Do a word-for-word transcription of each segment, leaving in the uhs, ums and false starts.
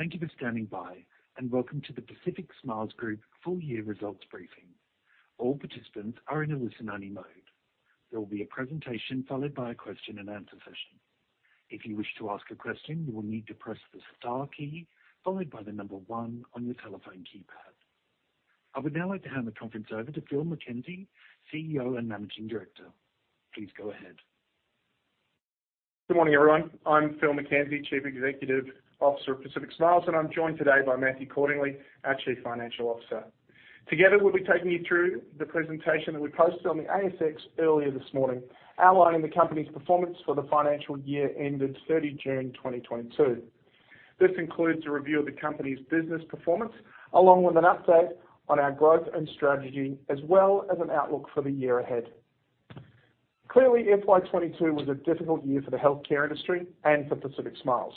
Thank you for standing by, and welcome to the Pacific Smiles Group full-year results briefing. All participants are in a listen-only mode. There will be a presentation followed by a question-and-answer session. If you wish to ask a question, you will need to press the star key followed by the number one on your telephone keypad. I would now like to hand the conference over to Phil McKenzie, C E O and Managing Director. Please go ahead. Good morning, everyone. I'm Phil McKenzie, Chief Executive Officer of Pacific Smiles, and I'm joined today by Matthew Cordingley, our Chief Financial Officer. Together, we'll be taking you through the presentation that we posted on the A S X earlier this morning, outlining the company's performance for the financial year ended thirty June twenty twenty-two. This includes a review of the company's business performance, along with an update on our growth and strategy, as well as an outlook for the year ahead. Clearly, F Y twenty-two was a difficult year for the healthcare industry and for Pacific Smiles.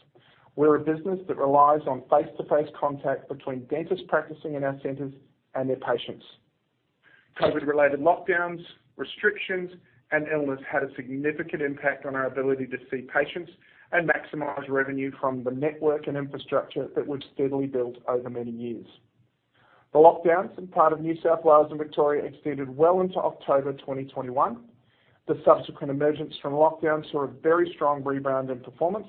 We're a business that relies on face-to-face contact between dentists practicing in our centres and their patients. COVID-related lockdowns, restrictions and illness had a significant impact on our ability to see patients and maximise revenue from the network and infrastructure that we've steadily built over many years. The lockdowns in part of New South Wales and Victoria extended well into October twenty twenty-one. The subsequent emergence from lockdown saw a very strong rebound in performance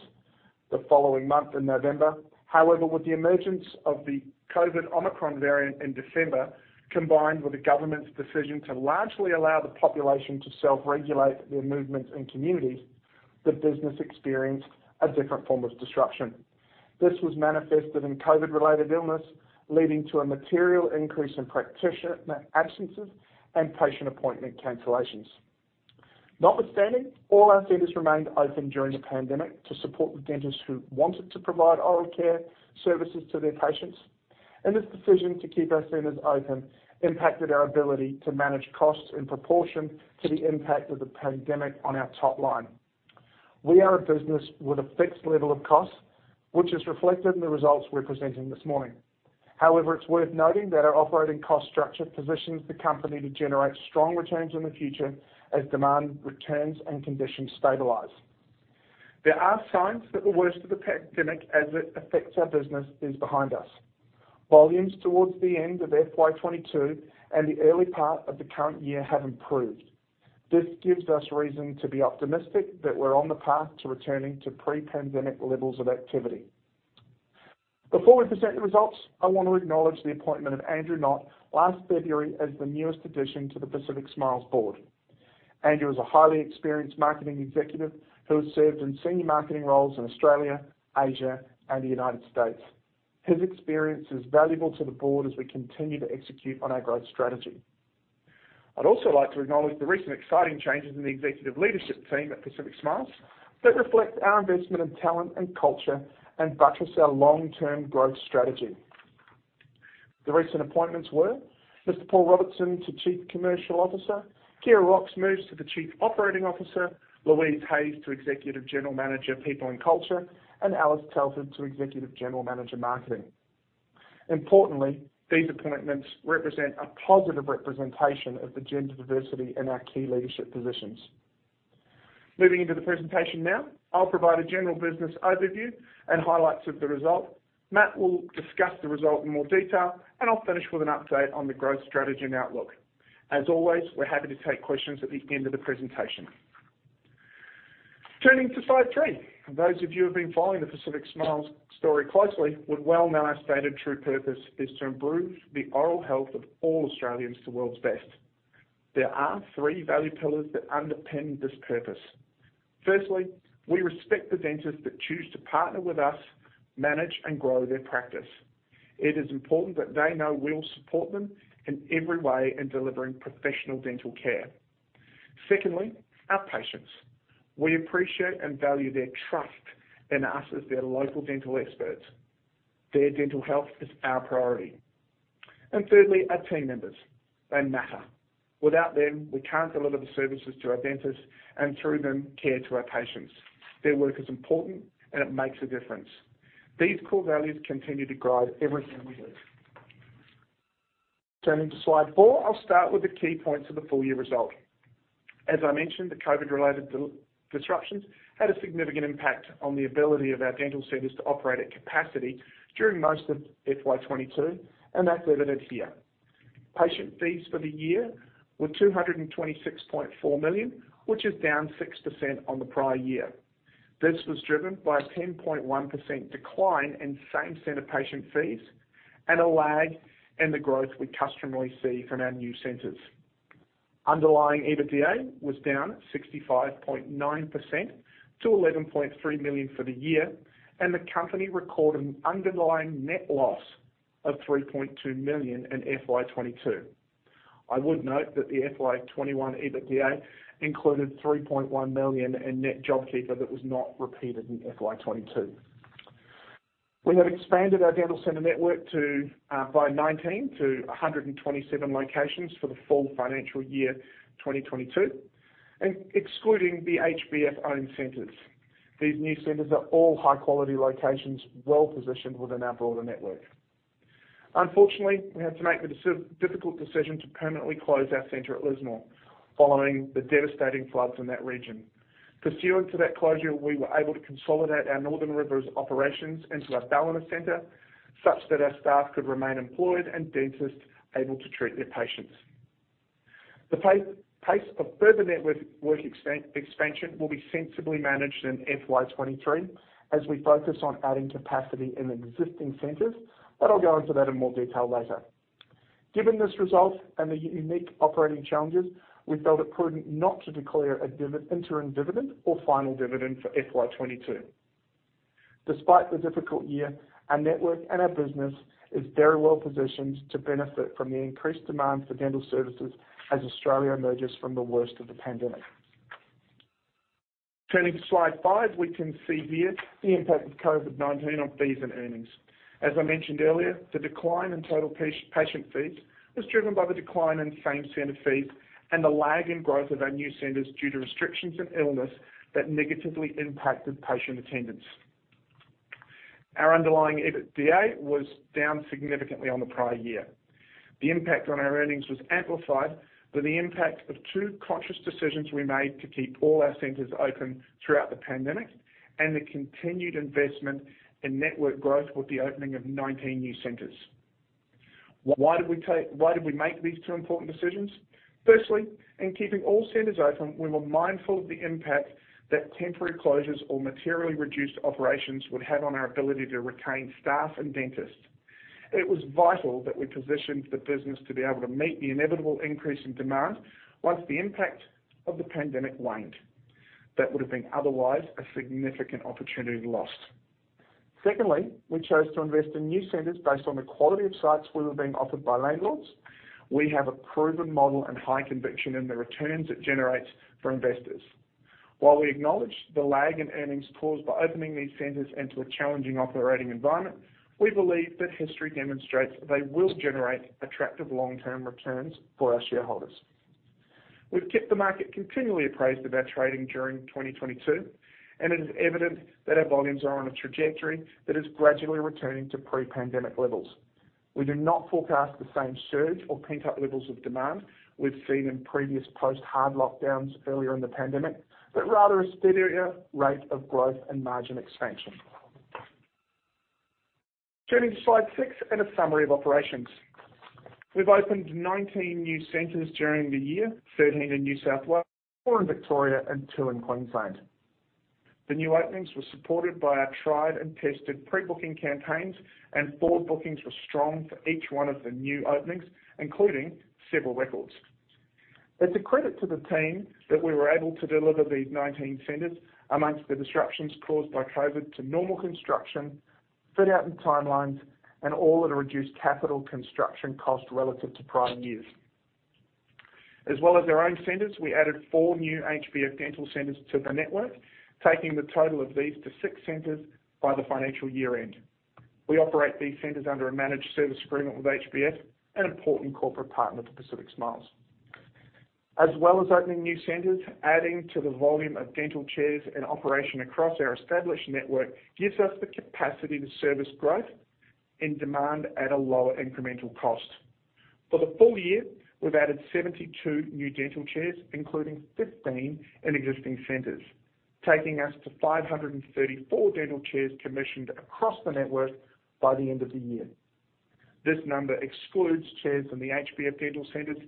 the following month in November. However, with the emergence of the COVID Omicron variant in December, combined with the government's decision to largely allow the population to self-regulate their movements and communities, the business experienced a different form of disruption. This was manifested in COVID-related illness, leading to a material increase in practitioner absences and patient appointment cancellations. Notwithstanding, all our centres remained open during the pandemic to support the dentists who wanted to provide oral care services to their patients, and this decision to keep our centres open impacted our ability to manage costs in proportion to the impact of the pandemic on our top line. We are a business with a fixed level of costs, which is reflected in the results we're presenting this morning. However, it's worth noting that our operating cost structure positions the company to generate strong returns in the future as demand returns and conditions stabilise. There are signs that the worst of the pandemic as it affects our business is behind us. Volumes towards the end of F Y twenty-two and the early part of the current year have improved. This gives us reason to be optimistic that we're on the path to returning to pre-pandemic levels of activity. Before we present the results, I want to acknowledge the appointment of Andrew Knott last February as the newest addition to the Pacific Smiles Board. Andrew is a highly experienced marketing executive who has served in senior marketing roles in Australia, Asia and the United States. His experience is valuable to the board as we continue to execute on our growth strategy. I'd also like to acknowledge the recent exciting changes in the executive leadership team at Pacific Smiles that reflect our investment in talent and culture and buttress our long-term growth strategy. The recent appointments were Mister Paul Robertson to Chief Commercial Officer, Kiera Rocks moves to the Chief Operating Officer, Louise Hayes to Executive General Manager People and Culture, and Alice Telford to Executive General Manager Marketing. Importantly, these appointments represent a positive representation of the gender diversity in our key leadership positions. Moving into the presentation now, I'll provide a general business overview and highlights of the result. Matt will discuss the result in more detail, and I'll finish with an update on the growth strategy and outlook. As always, we're happy to take questions at the end of the presentation. Turning to slide three, those of you who have been following the Pacific Smiles story closely would well know our stated true purpose is to improve the oral health of all Australians to world's best. There are three value pillars that underpin this purpose. Firstly, we respect the dentists that choose to partner with us, manage and grow their practice. It is important that they know we'll support them in every way in delivering professional dental care. Secondly, our patients. We appreciate and value their trust in us as their local dental experts. Their dental health is our priority. And thirdly, our team members. They matter. Without them, we can't deliver the services to our dentists and through them, care to our patients. Their work is important and it makes a difference. These core values continue to guide everything we do. Turning to slide four, I'll start with the key points of the full year result. As I mentioned, the COVID-related disruptions had a significant impact on the ability of our dental centres to operate at capacity during most of F Y twenty-two, and that's evident here. Patient fees for the year were two hundred twenty-six point four million dollars, which is down six percent on the prior year. This was driven by a ten point one percent decline in same-centre patient fees and a lag in the growth we customarily see from our new centres. Underlying EBITDA was down sixty-five point nine percent to eleven point three million dollars for the year, and the company recorded an underlying net loss of three point two million dollars in F Y twenty-two. I would note that the F Y twenty-one EBITDA included three point one million dollars in net JobKeeper that was not repeated in F Y twenty-two. We have expanded our dental centre network to uh, by nineteen to one hundred twenty-seven locations for the full financial year twenty twenty-two, and excluding the H B F-owned centres. These new centres are all high-quality locations, well-positioned within our broader network. Unfortunately, we had to make the difficult decision to permanently close our centre at Lismore following the devastating floods in that region. Pursuant to that closure, we were able to consolidate our Northern Rivers operations into our Ballina centre, such that our staff could remain employed and dentists able to treat their patients. The pace of further network expansion will be sensibly managed in F Y twenty-three as we focus on adding capacity in existing centres, but I'll go into that in more detail later. Given this result and the unique operating challenges, we felt it prudent not to declare an interim dividend or final dividend for F Y twenty-two. Despite the difficult year, our network and our business is very well positioned to benefit from the increased demand for dental services as Australia emerges from the worst of the pandemic. Turning to slide five, we can see here the impact of COVID nineteen on fees and earnings. As I mentioned earlier, the decline in total patient fees was driven by the decline in same centre fees and the lag in growth of our new centres due to restrictions and illness that negatively impacted patient attendance. Our underlying EBITDA was down significantly on the prior year. The impact on our earnings was amplified by the impact of two conscious decisions we made to keep all our centres open throughout the pandemic and the continued investment in network growth with the opening of nineteen new centres. Why did we take, why did we make these two important decisions? Firstly, in keeping all centres open, we were mindful of the impact that temporary closures or materially reduced operations would have on our ability to retain staff and dentists. It was vital that we positioned the business to be able to meet the inevitable increase in demand once the impact of the pandemic waned. That would have been otherwise a significant opportunity lost. Secondly, we chose to invest in new centres based on the quality of sites we were being offered by landlords. We have a proven model and high conviction in the returns it generates for investors. While we acknowledge the lag in earnings caused by opening these centres into a challenging operating environment, we believe that history demonstrates they will generate attractive long-term returns for our shareholders. We've kept the market continually appraised of our trading during twenty twenty-two, and it is evident that our volumes are on a trajectory that is gradually returning to pre-pandemic levels. We do not forecast the same surge or pent-up levels of demand we've seen in previous post-hard lockdowns earlier in the pandemic, but rather a steadier rate of growth and margin expansion. Turning to slide six and a summary of operations. We've opened nineteen new centres during the year, thirteen in New South Wales, four in Victoria and two in Queensland. The new openings were supported by our tried and tested pre-booking campaigns, and forward bookings were strong for each one of the new openings, including several records. It's a credit to the team that we were able to deliver these nineteen centres amongst the disruptions caused by COVID to normal construction, fit out and timelines, and all at a reduced capital construction cost relative to prior years. As well as our own centres, we added four new H B F dental centres to the network, taking the total of these to six centres by the financial year end. We operate these centres under a managed service agreement with H B F, an important corporate partner to Pacific Smiles. As well as opening new centres, adding to the volume of dental chairs and operation across our established network gives us the capacity to service growth in demand at a lower incremental cost. For the full year, we've added seventy-two new dental chairs, including fifteen in existing centres. taking us to five hundred thirty-four dental chairs commissioned across the network by the end of the year. This number excludes chairs in the H B F dental centres,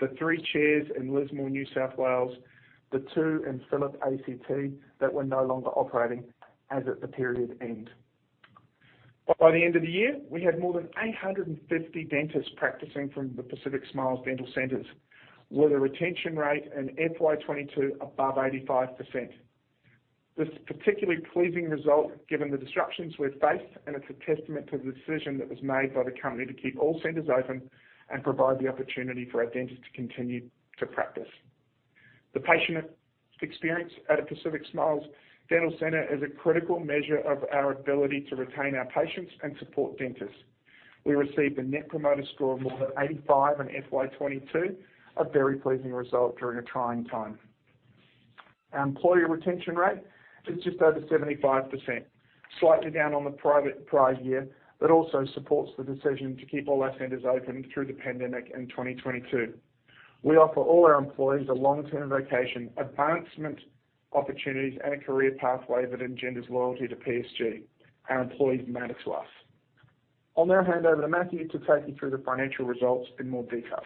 the three chairs in Lismore, New South Wales, the two in Phillip A C T that were no longer operating as at the period end. By the end of the year, we had more than eight hundred fifty dentists practising from the Pacific Smiles dental centres, with a retention rate in F Y twenty-two above eighty-five percent. This is a particularly pleasing result given the disruptions we've faced, and it's a testament to the decision that was made by the company to keep all centres open and provide the opportunity for our dentists to continue to practice. The patient experience at a Pacific Smiles dental centre is a critical measure of our ability to retain our patients and support dentists. We received a Net Promoter Score of more than eighty-five in F Y twenty-two, a very pleasing result during a trying time. Our employee retention rate is just over seventy-five percent, slightly down on the private prior year, but also supports the decision to keep all our centres open through the pandemic in twenty twenty-two. We offer all our employees a long-term vocation, advancement opportunities and a career pathway that engenders loyalty to P S G. Our employees matter to us. I'll now hand over to Matthew to take you through the financial results in more detail.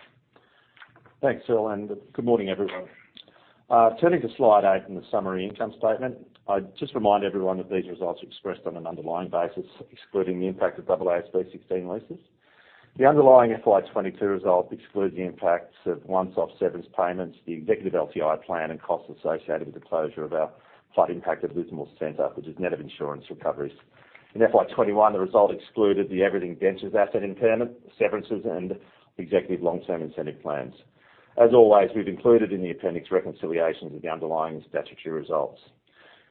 Thanks, Phil, and good morning, everyone. Uh, turning to slide eight in the summary income statement, I just remind everyone that these results are expressed on an underlying basis, excluding the impact of A A S B sixteen leases. The underlying F Y twenty-two result excludes the impacts of once-off severance payments, the executive L T I plan and costs associated with the closure of our flood-impacted Lismore Centre, which is net of insurance recoveries. In F Y twenty-one, the result excluded the Everything Dentures asset impairment, severances and executive long-term incentive plans. As always, we've included in the appendix reconciliations of the underlying statutory results.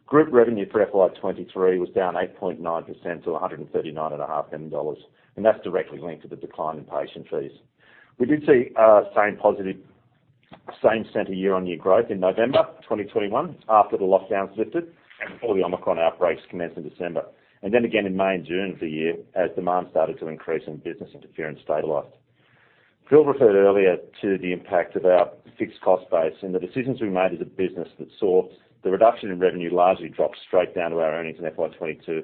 Group revenue for F Y twenty-three was down eight point nine percent to one hundred thirty-nine point five million dollars, and that's directly linked to the decline in patient fees. We did see uh, same positive, same centre year-on-year growth in November twenty twenty-one after the lockdowns lifted and before the Omicron outbreaks commenced in December, and then again in May and June of the year as demand started to increase and business interference stabilised. Phil referred earlier to the impact of our fixed cost base and the decisions we made as a business that saw the reduction in revenue largely dropped straight down to our earnings in F Y twenty-two.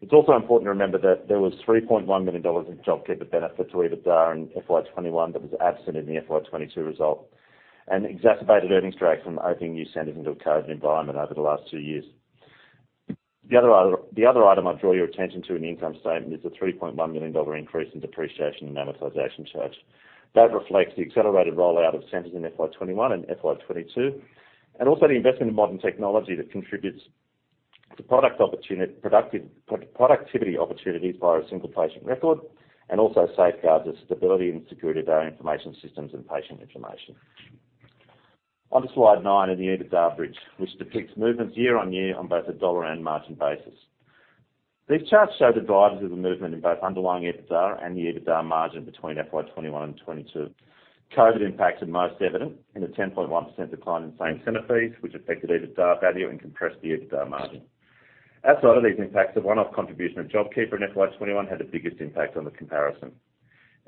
It's also important to remember that there was three point one million dollars in JobKeeper benefit to EBITDA in F Y twenty-one that was absent in the F Y twenty-two result, and exacerbated earnings drag from opening new centres into a COVID environment over the last two years. The other, the other item I draw your attention to in the income statement is the three point one million dollars increase in depreciation and amortisation charge. That reflects the accelerated rollout of centres in F Y twenty-one and F Y twenty-two, and also the investment in modern technology that contributes to product opportunity, productive, productivity opportunities via a single patient record, and also safeguards the stability and security of our information systems and patient information. On to slide nine in the EBITDA bridge, which depicts movements year on year on both a dollar and margin basis. These charts show the drivers of the movement in both underlying EBITDA and the EBITDA margin between F Y twenty-one and twenty-two. COVID impacts are most evident in a ten point one percent decline in same centre fees, which affected EBITDA value and compressed the EBITDA margin. Outside of these impacts, the one-off contribution of JobKeeper in F Y twenty-one had the biggest impact on the comparison.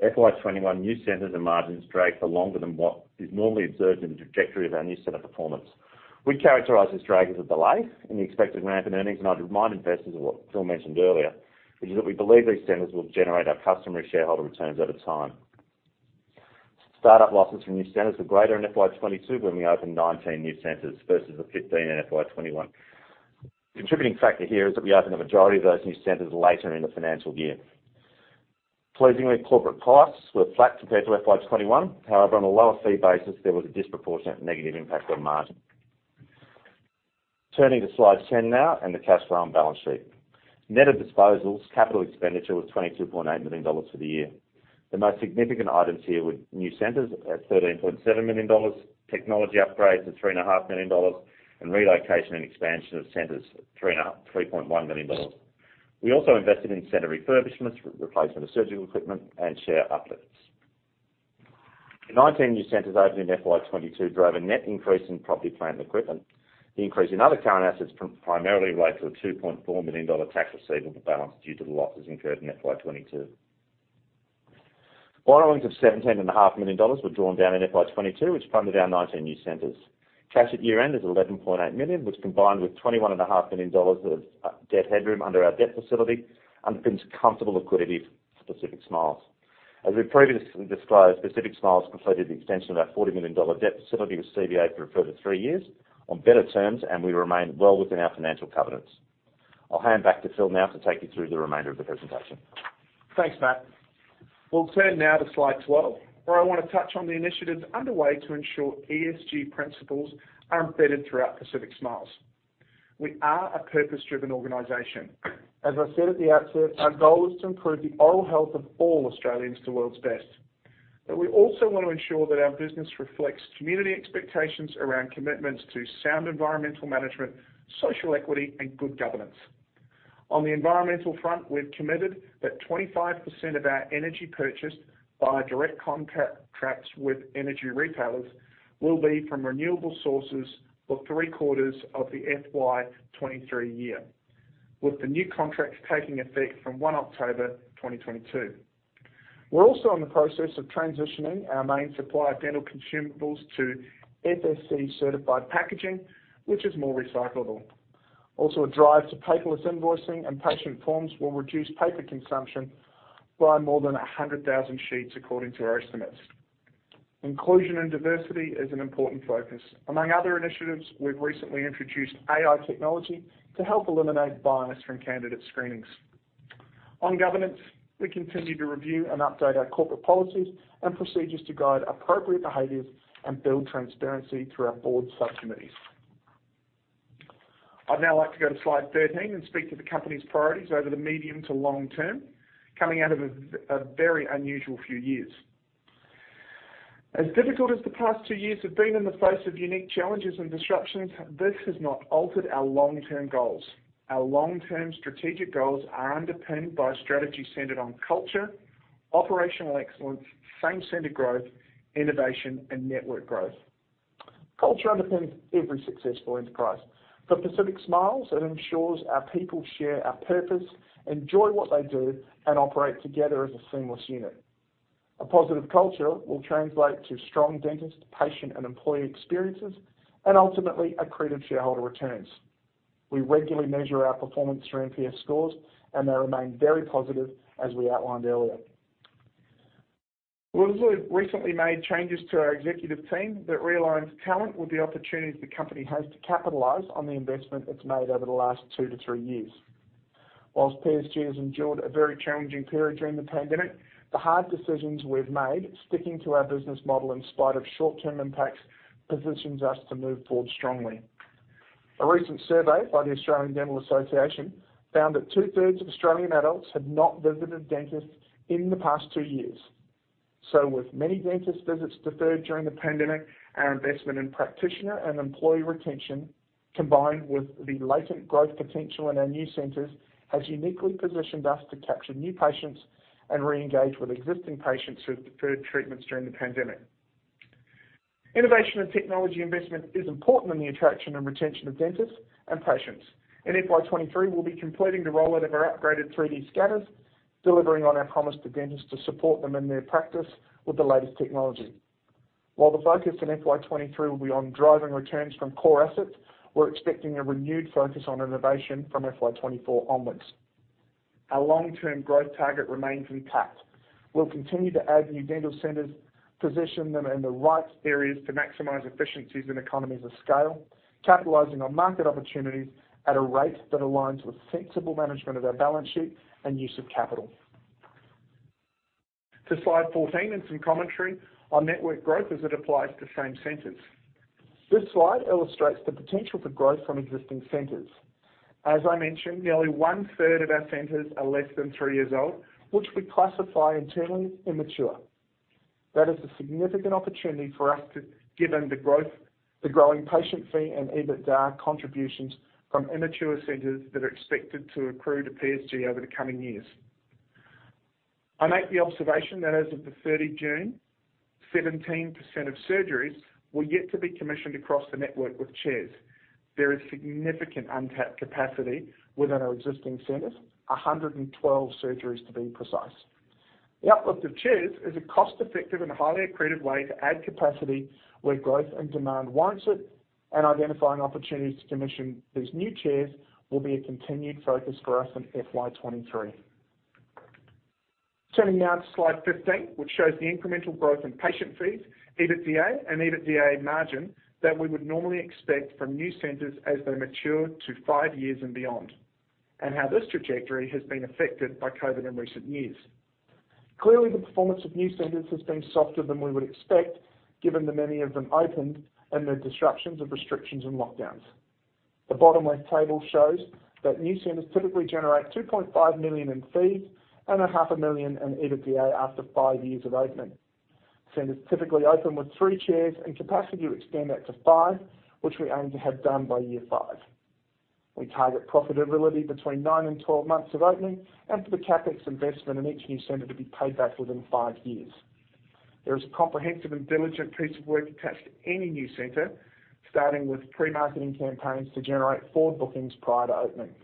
F Y twenty-one new centres and margins dragged for longer than what is normally observed in the trajectory of our new centre performance. We characterise this drag as a delay in the expected ramp in earnings, and I'd remind investors of what Phil mentioned earlier, which is that we believe these centres will generate our customary shareholder returns over time. Startup losses from new centres were greater in F Y twenty-two when we opened nineteen new centres versus the fifteen in F Y twenty-one. The contributing factor here is that we opened the majority of those new centres later in the financial year. Pleasingly, corporate costs were flat compared to F Y twenty-one. However, on a lower fee basis, there was a disproportionate negative impact on margin. Turning to slide ten now and the cash flow and balance sheet. Net of disposals, capital expenditure was twenty-two point eight million dollars for the year. The most significant items here were new centres at thirteen point seven million dollars, technology upgrades at three point five million dollars, and relocation and expansion of centres at three point one million dollars. We also invested in centre refurbishments, replacement of surgical equipment, and share uplifts. nineteen new centres opened in F Y twenty-two drove a net increase in property, plant, and equipment. The increase in other current assets primarily relates to a two point four million dollars tax receivable balance due to the losses incurred in F Y twenty-two. Borrowings of seventeen point five million dollars were drawn down in F Y twenty-two, which funded our nineteen new centres. Cash at year-end is eleven point eight million dollars, which combined with twenty-one point five million dollars of debt headroom under our debt facility underpins comfortable liquidity for Pacific Smiles. As we previously disclosed, Pacific Smiles completed the extension of our forty million dollars debt facility with C B A for a further three years on better terms, and we remain well within our financial covenants. I'll hand back to Phil now to take you through the remainder of the presentation. Thanks, Matt. We'll turn now to slide twelve, where I want to touch on the initiatives underway to ensure E S G principles are embedded throughout Pacific Smiles. We are a purpose-driven organisation. As I said at the outset, our goal is to improve the oral health of all Australians to world's best. But we also want to ensure that our business reflects community expectations around commitments to sound environmental management, social equity and good governance. On the environmental front, we've committed that twenty-five percent of our energy purchased by direct contracts with energy retailers will be from renewable sources for three quarters of the F Y twenty-three year, with the new contracts taking effect from the first of October twenty twenty-two. We're also in the process of transitioning our main supply of dental consumables to F S C certified packaging, which is more recyclable. Also, a drive to paperless invoicing and patient forms will reduce paper consumption by more than one hundred thousand sheets according to our estimates. Inclusion and diversity is an important focus. Among other initiatives, we've recently introduced A I technology to help eliminate bias from candidate screenings. On governance, we continue to review and update our corporate policies and procedures to guide appropriate behaviours and build transparency through our board subcommittees. I'd now like to go to slide thirteen and speak to the company's priorities over the medium to long term, coming out of a, a very unusual few years. As difficult as the past two years have been in the face of unique challenges and disruptions, this has not altered our long-term goals. Our long-term strategic goals are underpinned by a strategy centred on culture, operational excellence, same-centre growth, innovation and network growth. Culture underpins every successful enterprise. For Pacific Smiles, it ensures our people share our purpose, enjoy what they do, and operate together as a seamless unit. A positive culture will translate to strong dentist, patient and employee experiences, and ultimately accretive shareholder returns. We regularly measure our performance through N P S scores, and they remain very positive as we outlined earlier. We've recently made changes to our executive team that realigns talent with the opportunities the company has to capitalise on the investment it's made over the last two to three years. Whilst P S G has endured a very challenging period during the pandemic, the hard decisions we've made, sticking to our business model in spite of short-term impacts, positions us to move forward strongly. A recent survey by the Australian Dental Association found that two-thirds of Australian adults had not visited dentists in the past two years. So with many dentist visits deferred during the pandemic, our investment in practitioner and employee retention, combined with the latent growth potential in our new centres, has uniquely positioned us to capture new patients and re-engage with existing patients who have deferred treatments during the pandemic. Innovation and technology investment is important in the attraction and retention of dentists and patients. In F Y twenty-three, we'll be completing the rollout of our upgraded three D scanners, delivering on our promise to dentists to support them in their practice with the latest technology. While the focus in F Y twenty-three will be on driving returns from core assets, we're expecting a renewed focus on innovation from F Y twenty-four onwards. Our long-term growth target remains intact. We'll continue to add new dental centres, position them in the right areas to maximise efficiencies and economies of scale, capitalising on market opportunities at a rate that aligns with sensible management of our balance sheet and use of capital. To slide fourteen and some commentary on network growth as it applies to same centres. This slide illustrates the potential for growth from existing centres. As I mentioned, nearly one-third of our centres are less than three years old, which we classify internally as immature. That is a significant opportunity for us to, given the growth, the growing patient fee and EBITDA contributions from immature centres that are expected to accrue to P S G over the coming years. I make the observation that as of the thirtieth of June, seventeen percent of surgeries were yet to be commissioned across the network with chairs. There is significant untapped capacity within our existing centres, one hundred twelve surgeries to be precise. The uplift of chairs is a cost-effective and highly accretive way to add capacity where growth and demand warrants it and identifying opportunities to commission these new chairs will be a continued focus for us in F Y twenty-three. Turning now to slide fifteen, which shows the incremental growth in patient fees, EBITDA and EBITDA margin that we would normally expect from new centres as they mature to five years and beyond, and how this trajectory has been affected by COVID in recent years. Clearly, the performance of new centres has been softer than we would expect, given the many of them opened and the disruptions of restrictions and lockdowns. The bottom left table shows that new centres typically generate two point five million dollars in fees and a half a million in EBITDA after five years of opening. Centres typically open with three chairs and capacity to extend that to five, which we aim to have done by year five. We target profitability between nine and twelve months of opening, and for the CapEx investment in each new centre to be paid back within five years. There is a comprehensive and diligent piece of work attached to any new centre, starting with pre-marketing campaigns to generate forward bookings prior to opening.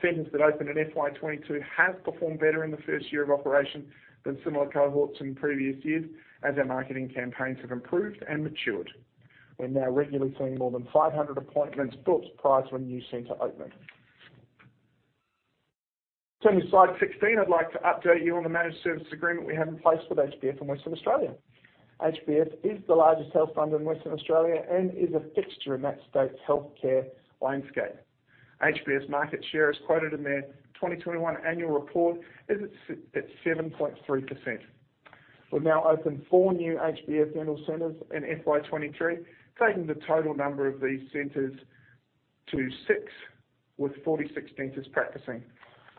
Centres that open in F Y twenty-two have performed better in the first year of operation than similar cohorts in previous years, as our marketing campaigns have improved and matured. We're now regularly seeing more than five hundred appointments booked prior to a new centre opening. Turning to slide sixteen, I'd like to update you on the managed service agreement we have in place with H B F in Western Australia. H B F is the largest health fund in Western Australia and is a fixture in that state's healthcare landscape. H B F's market share is quoted in their twenty twenty-one annual report is at seven point three percent. We've now opened four new H B F dental centres in F Y twenty-three, taking the total number of these centres to six, with forty-six dentists practising.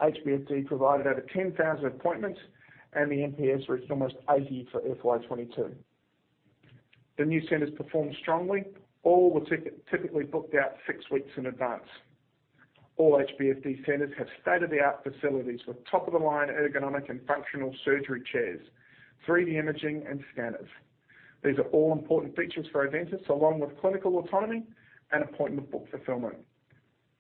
H B F D provided over ten thousand appointments, and the N P S reached almost eighty for F Y twenty-two. The new centres performed strongly. All were typically booked out six weeks in advance. All H B F D centres have state-of-the-art facilities with top-of-the-line ergonomic and functional surgery chairs, three D imaging and scanners. These are all important features for our dentists, along with clinical autonomy and appointment book fulfilment.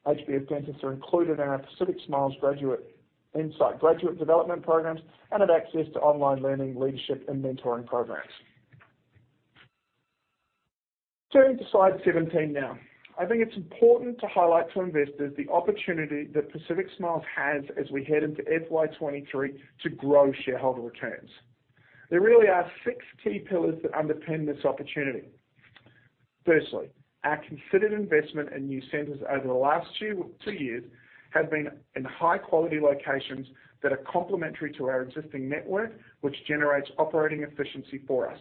H B F dentists are included in our Pacific Smiles Graduate Insight graduate development programs and have access to online learning, leadership and mentoring programs. Turning to slide seventeen now. I think it's important to highlight to investors the opportunity that Pacific Smiles has as we head into F Y twenty-three to grow shareholder returns. There really are six key pillars that underpin this opportunity. Firstly, our considered investment in new centres over the last two years have been in high-quality locations that are complementary to our existing network, which generates operating efficiency for us.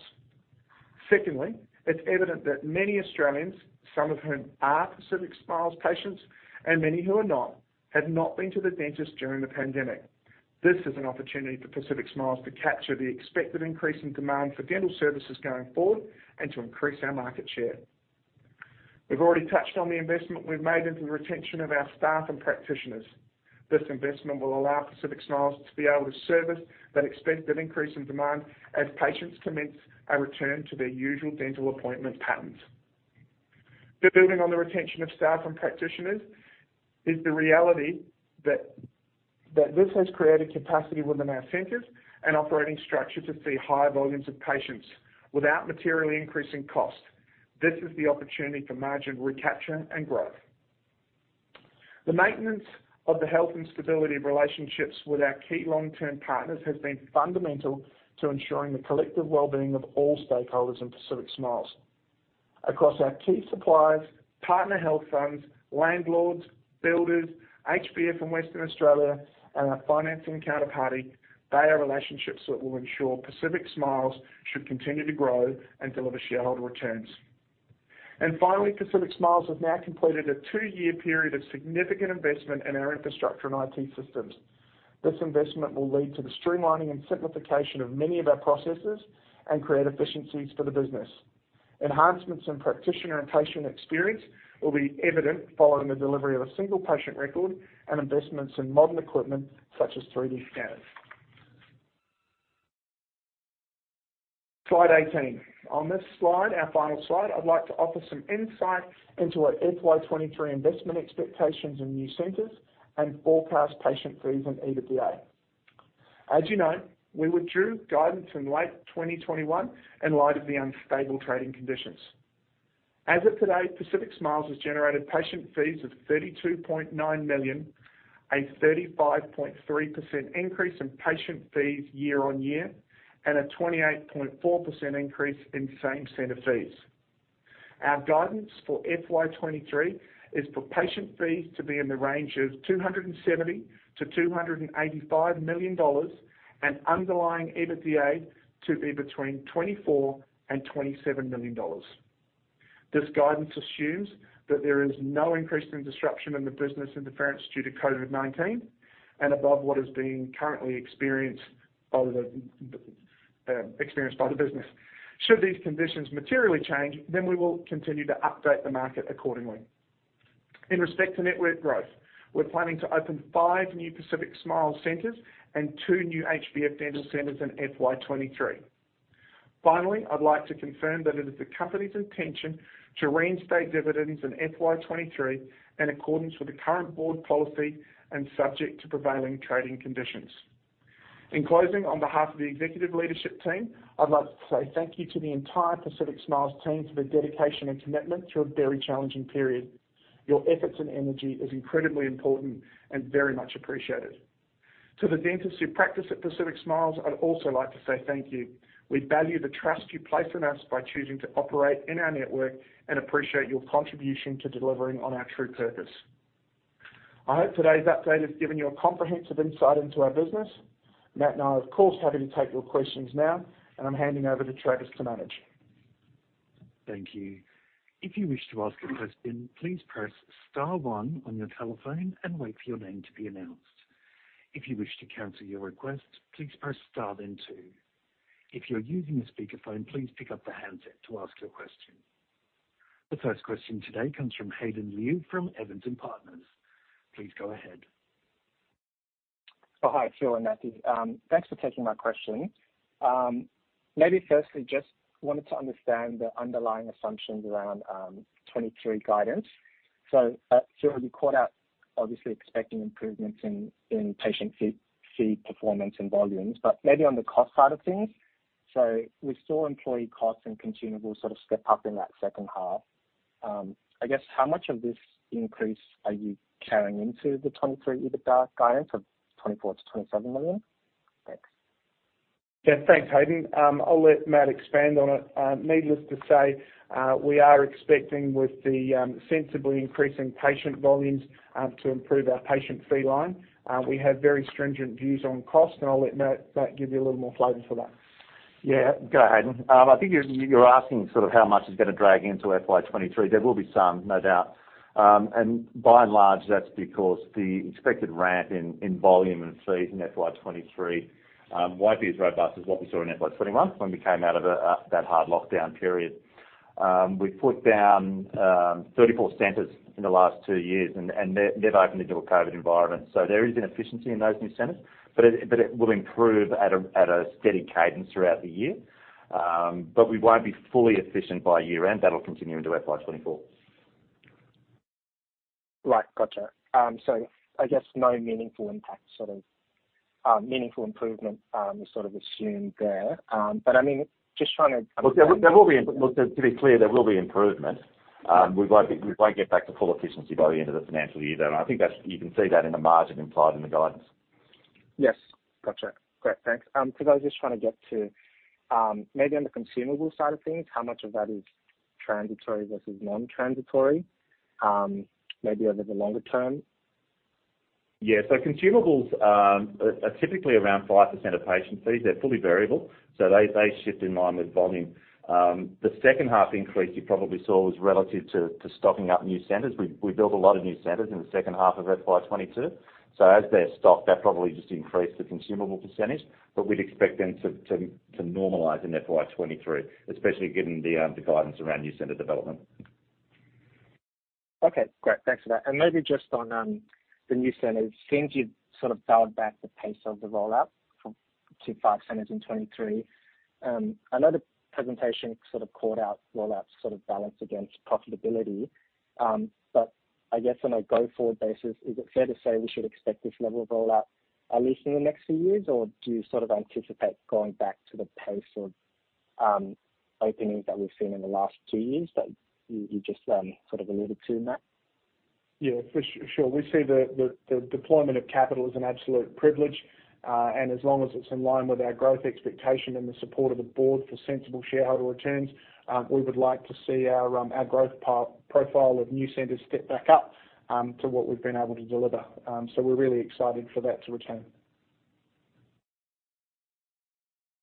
Secondly, it's evident that many Australians, some of whom are Pacific Smiles patients and many who are not, have not been to the dentist during the pandemic. This is an opportunity for Pacific Smiles to capture the expected increase in demand for dental services going forward and to increase our market share. We've already touched on the investment we've made into the retention of our staff and practitioners. This investment will allow Pacific Smiles to be able to service that expected increase in demand as patients commence a return to their usual dental appointment patterns. Building on the retention of staff and practitioners is the reality that, that this has created capacity within our centres and operating structure to see higher volumes of patients without materially increasing cost. This is the opportunity for margin recapture and growth. The maintenance of the health and stability of relationships with our key long-term partners has been fundamental to ensuring the collective well-being of all stakeholders in Pacific Smiles. Across our key suppliers, partner health funds, landlords, builders, H B F in Western Australia, and our financing counterparty, they are relationships that will ensure Pacific Smiles should continue to grow and deliver shareholder returns. And finally, Pacific Smiles has now completed a two-year period of significant investment in our infrastructure and I T systems. This investment will lead to the streamlining and simplification of many of our processes and create efficiencies for the business. Enhancements in practitioner and patient experience will be evident following the delivery of a single patient record and investments in modern equipment such as three D scanners. Slide eighteen. On this slide, our final slide, I'd like to offer some insight into our F Y twenty-three investment expectations in new centres and forecast patient fees and EBITDA. As you know, we withdrew guidance in late twenty twenty-one in light of the unstable trading conditions. As of today, Pacific Smiles has generated patient fees of thirty-two point nine million dollars, a thirty-five point three percent increase in patient fees year on year, and a twenty-eight point four percent increase in same centre fees. Our guidance for F Y twenty-three is for patient fees to be in the range of two hundred seventy to two hundred eighty-five million dollars and underlying EBITDA to be between twenty-four and twenty-seven million dollars. This guidance assumes that there is no increase in disruption in the business interference due to COVID nineteen and above what is being currently experienced by the, uh, experienced by the business. Should these conditions materially change, then we will continue to update the market accordingly. In respect to network growth, we're planning to open five new Pacific Smiles centres and two new H B F dental centres in F Y twenty-three. Finally, I'd like to confirm that it is the company's intention to reinstate dividends in F Y twenty-three in accordance with the current board policy and subject to prevailing trading conditions. In closing, on behalf of the executive leadership team, I'd like to say thank you to the entire Pacific Smiles team for their dedication and commitment through a very challenging period. Your efforts and energy is incredibly important and very much appreciated. To the dentists who practice at Pacific Smiles, I'd also like to say thank you. We value the trust you place in us by choosing to operate in our network and appreciate your contribution to delivering on our true purpose. I hope today's update has given you a comprehensive insight into our business. Matt and I are, of course, happy to take your questions now, and I'm handing over to Travis to manage. Thank you. If you wish to ask a question, please press star one on your telephone and wait for your name to be announced. If you wish to cancel your request, please press star then two. If you're using a speakerphone, please pick up the handset to ask your question. The first question today comes from Hayden Liu from Evans and Partners. Please go ahead. Oh, hi, Phil and Matthew. Um, thanks for taking my question. Um, maybe firstly, just wanted to understand the underlying assumptions around um, twenty-three guidance. So, uh, Phil, you called out obviously expecting improvements in, in patient fee, fee performance and volumes, but maybe on the cost side of things. So we saw employee costs and consumables sort of step up in that second half. Um, I guess how much of this increase are you carrying into the twenty-three EBITDA guidance of twenty-four to twenty-seven million? Thanks. Yeah, thanks, Hayden. Um, I'll let Matt expand on it. Uh, needless to say, uh, we are expecting with the um, sensibly increasing patient volumes um, to improve our patient fee line. Uh, we have very stringent views on cost, and I'll let Matt, Matt give you a little more flavour for that. Yeah, go ahead. Um, I think you're, you're asking sort of how much is going to drag into F Y twenty-three. There will be some, no doubt. Um, and by and large, that's because the expected ramp in, in volume and fees in F Y twenty-three um, won't be as robust as what we saw in F Y twenty-one when we came out of a, uh, that hard lockdown period. Um, we put down um, thirty-four centres in the last two years and, and they're, they've opened into a COVID environment. So there is inefficiency in those new centres, but it, but it will improve at a, at a steady cadence throughout the year. Um, but we won't be fully efficient by year end. That'll continue into F Y twenty-four. Right, gotcha. Um, so I guess no meaningful impact, sort of um, meaningful improvement um, is sort of assumed there. Um, but I mean, just trying to look, there, there will be. Look, to be clear, there will be improvement. Um, we won't be, we won't get back to full efficiency by the end of the financial year, though. And I think that's you can see that in the margin implied in the guidance. Yes, gotcha. Great, thanks. Um, because I was just trying to get to um, maybe on the consumable side of things, how much of that is transitory versus non-transitory? Um, maybe over the longer term? Yeah, so consumables um, are typically around five percent of patient fees. They're fully variable, so they, they shift in line with volume. Um, the second half increase you probably saw was relative to, to stocking up new centres. We, we built a lot of new centres in the second half of F Y twenty-two, so as they're stocked, that probably just increased the consumable percentage, but we'd expect them to, to, to normalise in F Y twenty-three, especially given the, um, the guidance around new centre development. Okay, great. Thanks for that. And maybe just on um, the new centres, it seems you've sort of dialed back the pace of the rollout from, to five centres in twenty-three. Um, I know the presentation sort of called out rollouts sort of balanced against profitability, um, but I guess on a go-forward basis, is it fair to say we should expect this level of rollout at least in the next few years, or do you sort of anticipate going back to the pace of um, openings that we've seen in the last two years that you, you just um, sort of alluded to, Matt? Yeah, for sure. We see the, the, the deployment of capital as an absolute privilege, uh, and as long as it's in line with our growth expectation and the support of the board for sensible shareholder returns, um, we would like to see our um, our growth profile of new centres step back up um, to what we've been able to deliver. Um, so we're really excited for that to return.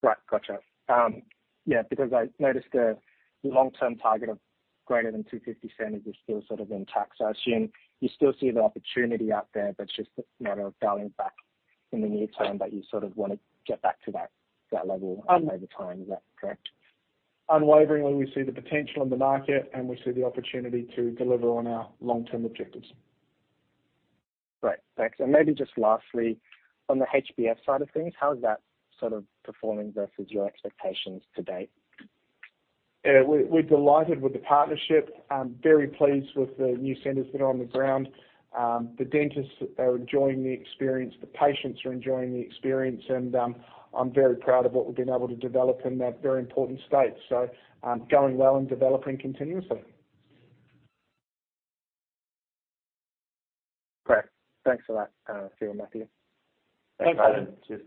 Right, gotcha. Um, yeah, because I noticed the long-term target of greater than two hundred fifty centres is still sort of intact. So I assume you still see the opportunity out there, but it's just a matter of dialing back in the near term, but you sort of want to get back to that, that level um, over time. Is that correct? Unwaveringly, we see the potential in the market and we see the opportunity to deliver on our long-term objectives. Great, thanks. And maybe just lastly, on the H B F side of things, how is that sort of performing versus your expectations to date? Yeah, we're, we're delighted with the partnership. I'm very pleased with the new centres that are on the ground. Um, the dentists are enjoying the experience. The patients are enjoying the experience. And um, I'm very proud of what we've been able to develop in that very important state. So um, going well and developing continuously. Great. Thanks for that, uh, Phil, Matthew. Thanks, Hayden. Cheers.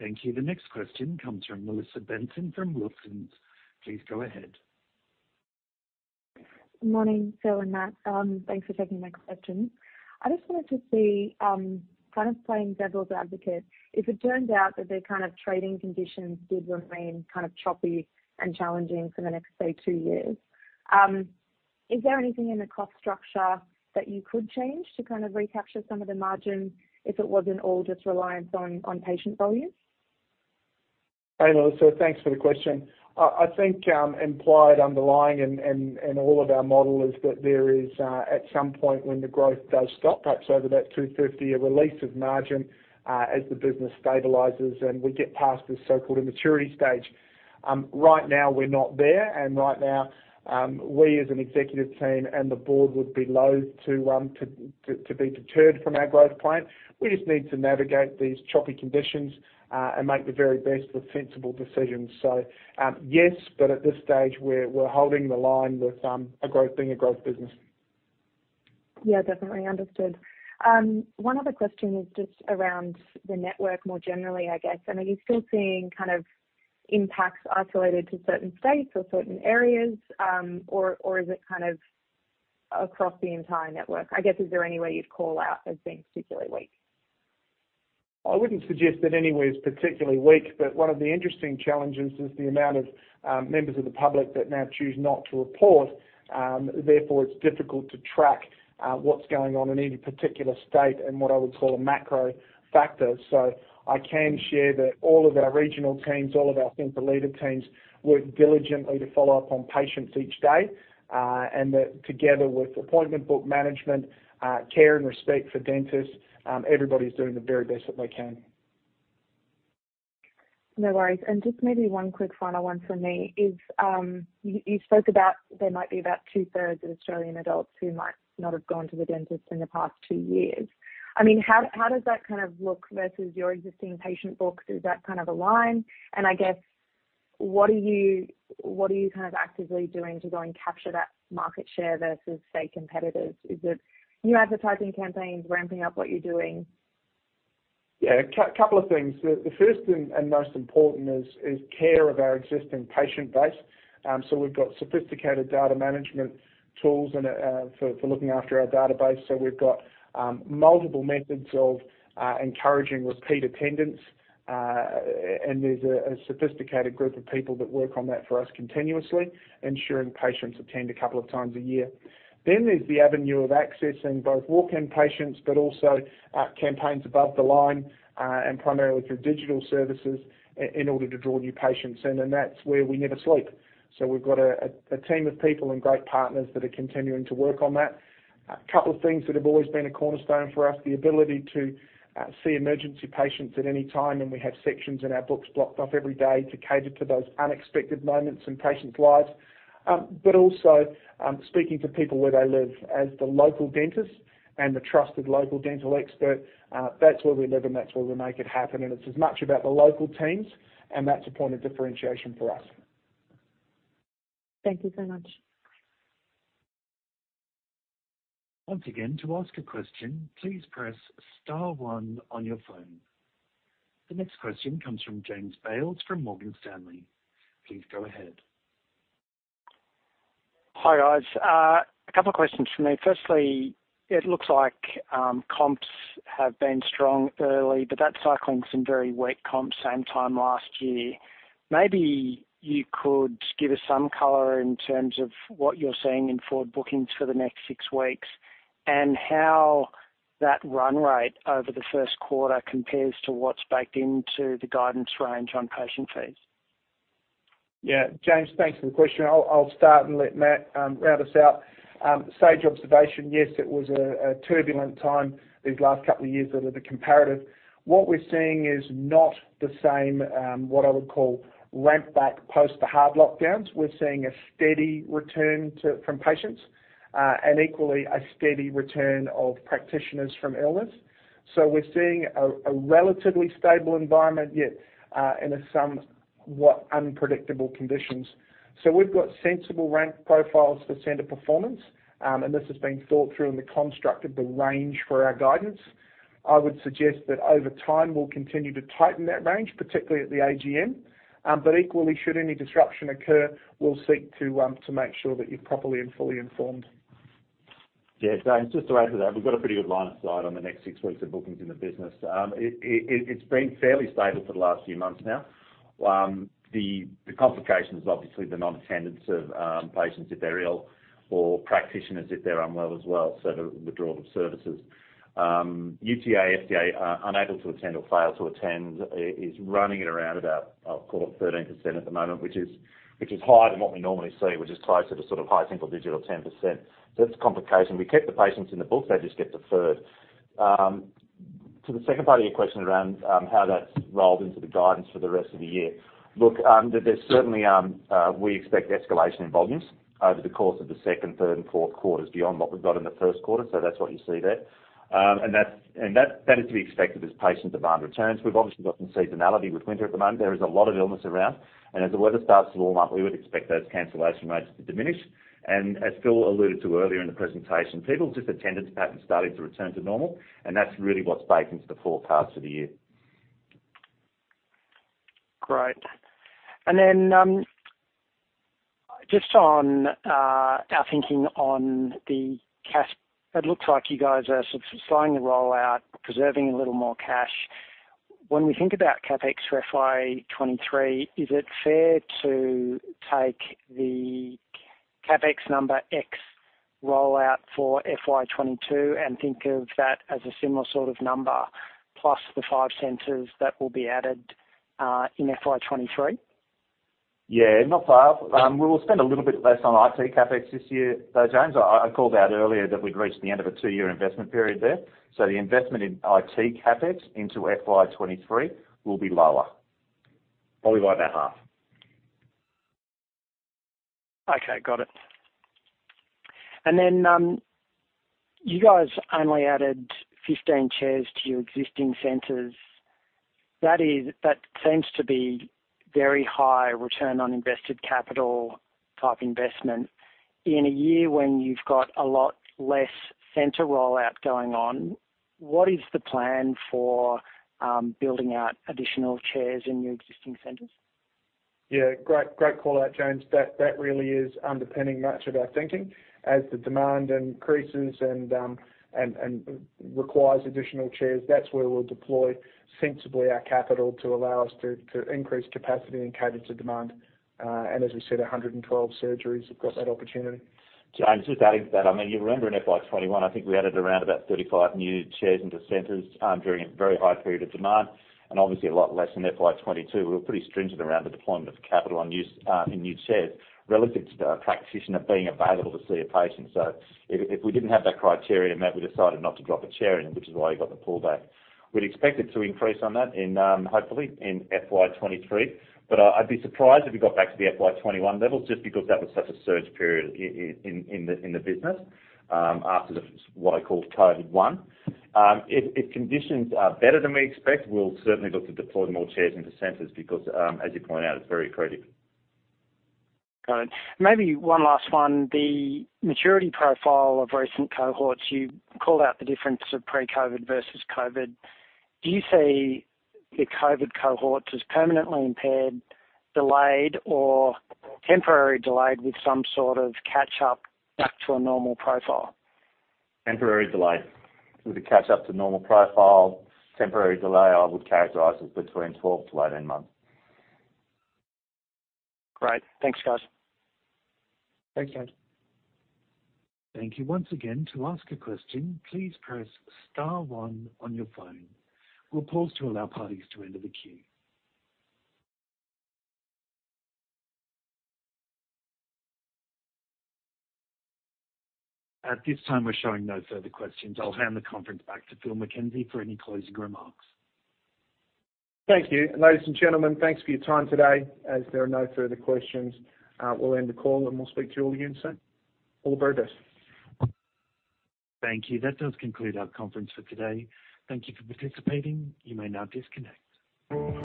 Thank you. The next question comes from Melissa Benson from Wilsons. Please go ahead. Good morning, Phil and Matt. Um, thanks for taking my question. I just wanted to see, um, kind of playing devil's advocate, if it turns out that the kind of trading conditions did remain kind of choppy and challenging for the next, say, two years, um, is there anything in the cost structure that you could change to kind of recapture some of the margin if it wasn't all just reliance on, on patient volumes? Hey, Melissa, thanks for the question. I think um, implied underlying in, in, in all of our model is that there is, uh, at some point when the growth does stop, perhaps over that two hundred fifty, a release of margin uh, as the business stabilises and we get past this so-called immaturity stage. Um, right now, we're not there, and right now, um, we as an executive team and the board would be loath to, um, to, to, to be deterred from our growth plan. We just need to navigate these choppy conditions Uh, and make the very best with sensible decisions. So, um, yes, but at this stage, we're, we're holding the line with um, a growth being a growth business. Yeah, definitely understood. Um, one other question is just around the network more generally, I guess. I mean, are you still seeing kind of impacts isolated to certain states or certain areas, um, or, or is it kind of across the entire network? I guess, is there any way you'd call out as being particularly weak? I wouldn't suggest that anywhere is particularly weak, but one of the interesting challenges is the amount of um, members of the public that now choose not to report. Um, therefore, it's difficult to track uh, what's going on in any particular state and what I would call a macro factor. So I can share that all of our regional teams, all of our centre leader teams work diligently to follow up on patients each day, uh, and that together with appointment book management, uh, care and respect for dentists, Um, everybody's doing the very best that they can. No worries. And just maybe one quick final one from me is um, you, you spoke about there might be about two-thirds of Australian adults who might not have gone to the dentist in the past two years. I mean, how how does that kind of look versus your existing patient book? Does that kind of align? And I guess what are you what are you kind of actively doing to go and capture that market share versus, say, competitors? Is it new advertising campaigns, ramping up what you're doing? Yeah, a cu- couple of things. The, the first and, and most important is, is care of our existing patient base. Um, so we've got sophisticated data management tools and uh, for, for looking after our database. So we've got um, multiple methods of uh, encouraging repeat attendance, uh, and there's a, a sophisticated group of people that work on that for us continuously, ensuring patients attend a couple of times a year. Then there's the avenue of accessing both walk-in patients, but also uh, campaigns above the line uh, and primarily through digital services in order to draw new patients in, and that's where we never sleep. So we've got a, a team of people and great partners that are continuing to work on that. A couple of things that have always been a cornerstone for us, the ability to uh, see emergency patients at any time, and we have sections in our books blocked off every day to cater to those unexpected moments in patients' lives. Um, but also um, speaking to people where they live as the local dentist and the trusted local dental expert, uh, that's where we live and that's where we make it happen. And it's as much about the local teams, and that's a point of differentiation for us. Thank you so much. Once again, to ask a question, please press star one on your phone. The next question comes from James Bales from Morgan Stanley. Please go ahead. Hi, guys. Uh, a couple of questions from me. Firstly, it looks like um, comps have been strong early, but that's cycling some very weak comps same time last year. Maybe you could give us some colour in terms of what you're seeing in forward bookings for the next six weeks and how that run rate over the first quarter compares to what's baked into the guidance range on patient fees. Yeah, James, thanks for the question. I'll, I'll start and let Matt um, round us out. Um, sage observation, yes, it was a, a turbulent time these last couple of years that are the comparative. What we're seeing is not the same, um, what I would call ramp back post the hard lockdowns. We're seeing a steady return to, from patients uh, and equally a steady return of practitioners from illness. So we're seeing a, a relatively stable environment, yet uh, in a some what unpredictable conditions. So we've got sensible rank profiles for centre performance, um, and this has been thought through in the construct of the range for our guidance. I would suggest that over time we'll continue to tighten that range, particularly at the A G M, um, but equally should any disruption occur, we'll seek to um, to make sure that you're properly and fully informed. Yeah, James, just to add to that, we've got a pretty good line of sight on the next six weeks of bookings in the business. Um, it, it, it's been fairly stable for the last few months now. Um, the, the complication is obviously the non-attendance of um, patients if they're ill or practitioners if they're unwell as well, so the withdrawal of services. Um, U T A, F T A, uh, unable to attend or fail to attend is running at around about, I'll call it thirteen percent at the moment, which is which is higher than what we normally see, which is closer to sort of high single digit or ten percent. So that's a complication. We kept the patients in the books, they just get deferred. Um, To the second part of your question around um, how that's rolled into the guidance for the rest of the year, look, um, there's certainly, um, uh, we expect escalation in volumes over the course of the second, third and fourth quarters beyond what we've got in the first quarter, so that's what you see there. Um, and that's, and that, that is to be expected as patient demand returns. We've obviously got some seasonality with winter at the moment. There is a lot of illness around, and as the weather starts to warm up, we would expect those cancellation rates to diminish. And as Phil alluded to earlier in the presentation, people's just attendance patterns starting to return to normal, and that's really what's baked into the forecast for the year. Great. And then um, just on uh, our thinking on the cash, it looks like you guys are sort of slowing the rollout, preserving a little more cash. When we think about CapEx for F Y twenty-three, is it fair to take the CapEx number X rollout for F Y twenty-two and think of that as a similar sort of number plus the five centres that will be added uh, in F Y twenty-three? Yeah, not far. Um, we will spend a little bit less on I T CapEx this year, though, James. I, I called out earlier that we'd reached the end of a two-year investment period there. So the investment in I T CapEx into F Y twenty-three will be lower, probably by about half. Okay, got it. And then um, you guys only added fifteen chairs to your existing centres. That is, that seems to be very high return on invested capital type investment. In a year when you've got a lot less centre rollout going on, what is the plan for um, building out additional chairs in your existing centres? Yeah, great great call out, James. That that really is underpinning much of our thinking as the demand increases and um, and, and requires additional chairs. That's where we'll deploy sensibly our capital to allow us to, to increase capacity and cater to demand. Uh, and as we said, one hundred twelve surgeries have got that opportunity. James, just adding to that, I mean, you remember in F Y twenty-one, I think we added around about thirty-five new chairs into centres um, during a very high period of demand. And obviously a lot less in F Y twenty-two. We were pretty stringent around the deployment of capital on new, uh, in new chairs relative to the practitioner being available to see a patient. So if, if we didn't have that criteria, Matt, we decided not to drop a chair in, which is why you got the pullback. We'd expect it to increase on that in um, hopefully in F Y twenty-three. But uh, I'd be surprised if we got back to the F Y twenty-one levels just because that was such a surge period in, in, in, the, in the business. Um, after the, what I call COVID one. Um, if, if conditions are better than we expect, we'll certainly look to deploy more chairs into centres because, um, as you point out, it's very accretive. Got it. Maybe one last one, the maturity profile of recent cohorts. You called out the difference of pre-COVID versus COVID. Do you see the COVID cohorts as permanently impaired, delayed, or temporary delayed with some sort of catch-up back to a normal profile? Temporary delayed with a catch-up to normal profile. Temporary delay I would characterise as between twelve to eighteen months. Great. Thanks, guys. Thanks, James. Thank you once again. To ask a question, please press star one on your phone. We'll pause to allow parties to enter the queue. At this time, we're showing no further questions. I'll hand the conference back to Phil McKenzie for any closing remarks. Thank you. Ladies and gentlemen, thanks for your time today. As there are no further questions, uh, we'll end the call and we'll speak to you all again soon. All the very best. Thank you. That does conclude our conference for today. Thank you for participating. You may now disconnect.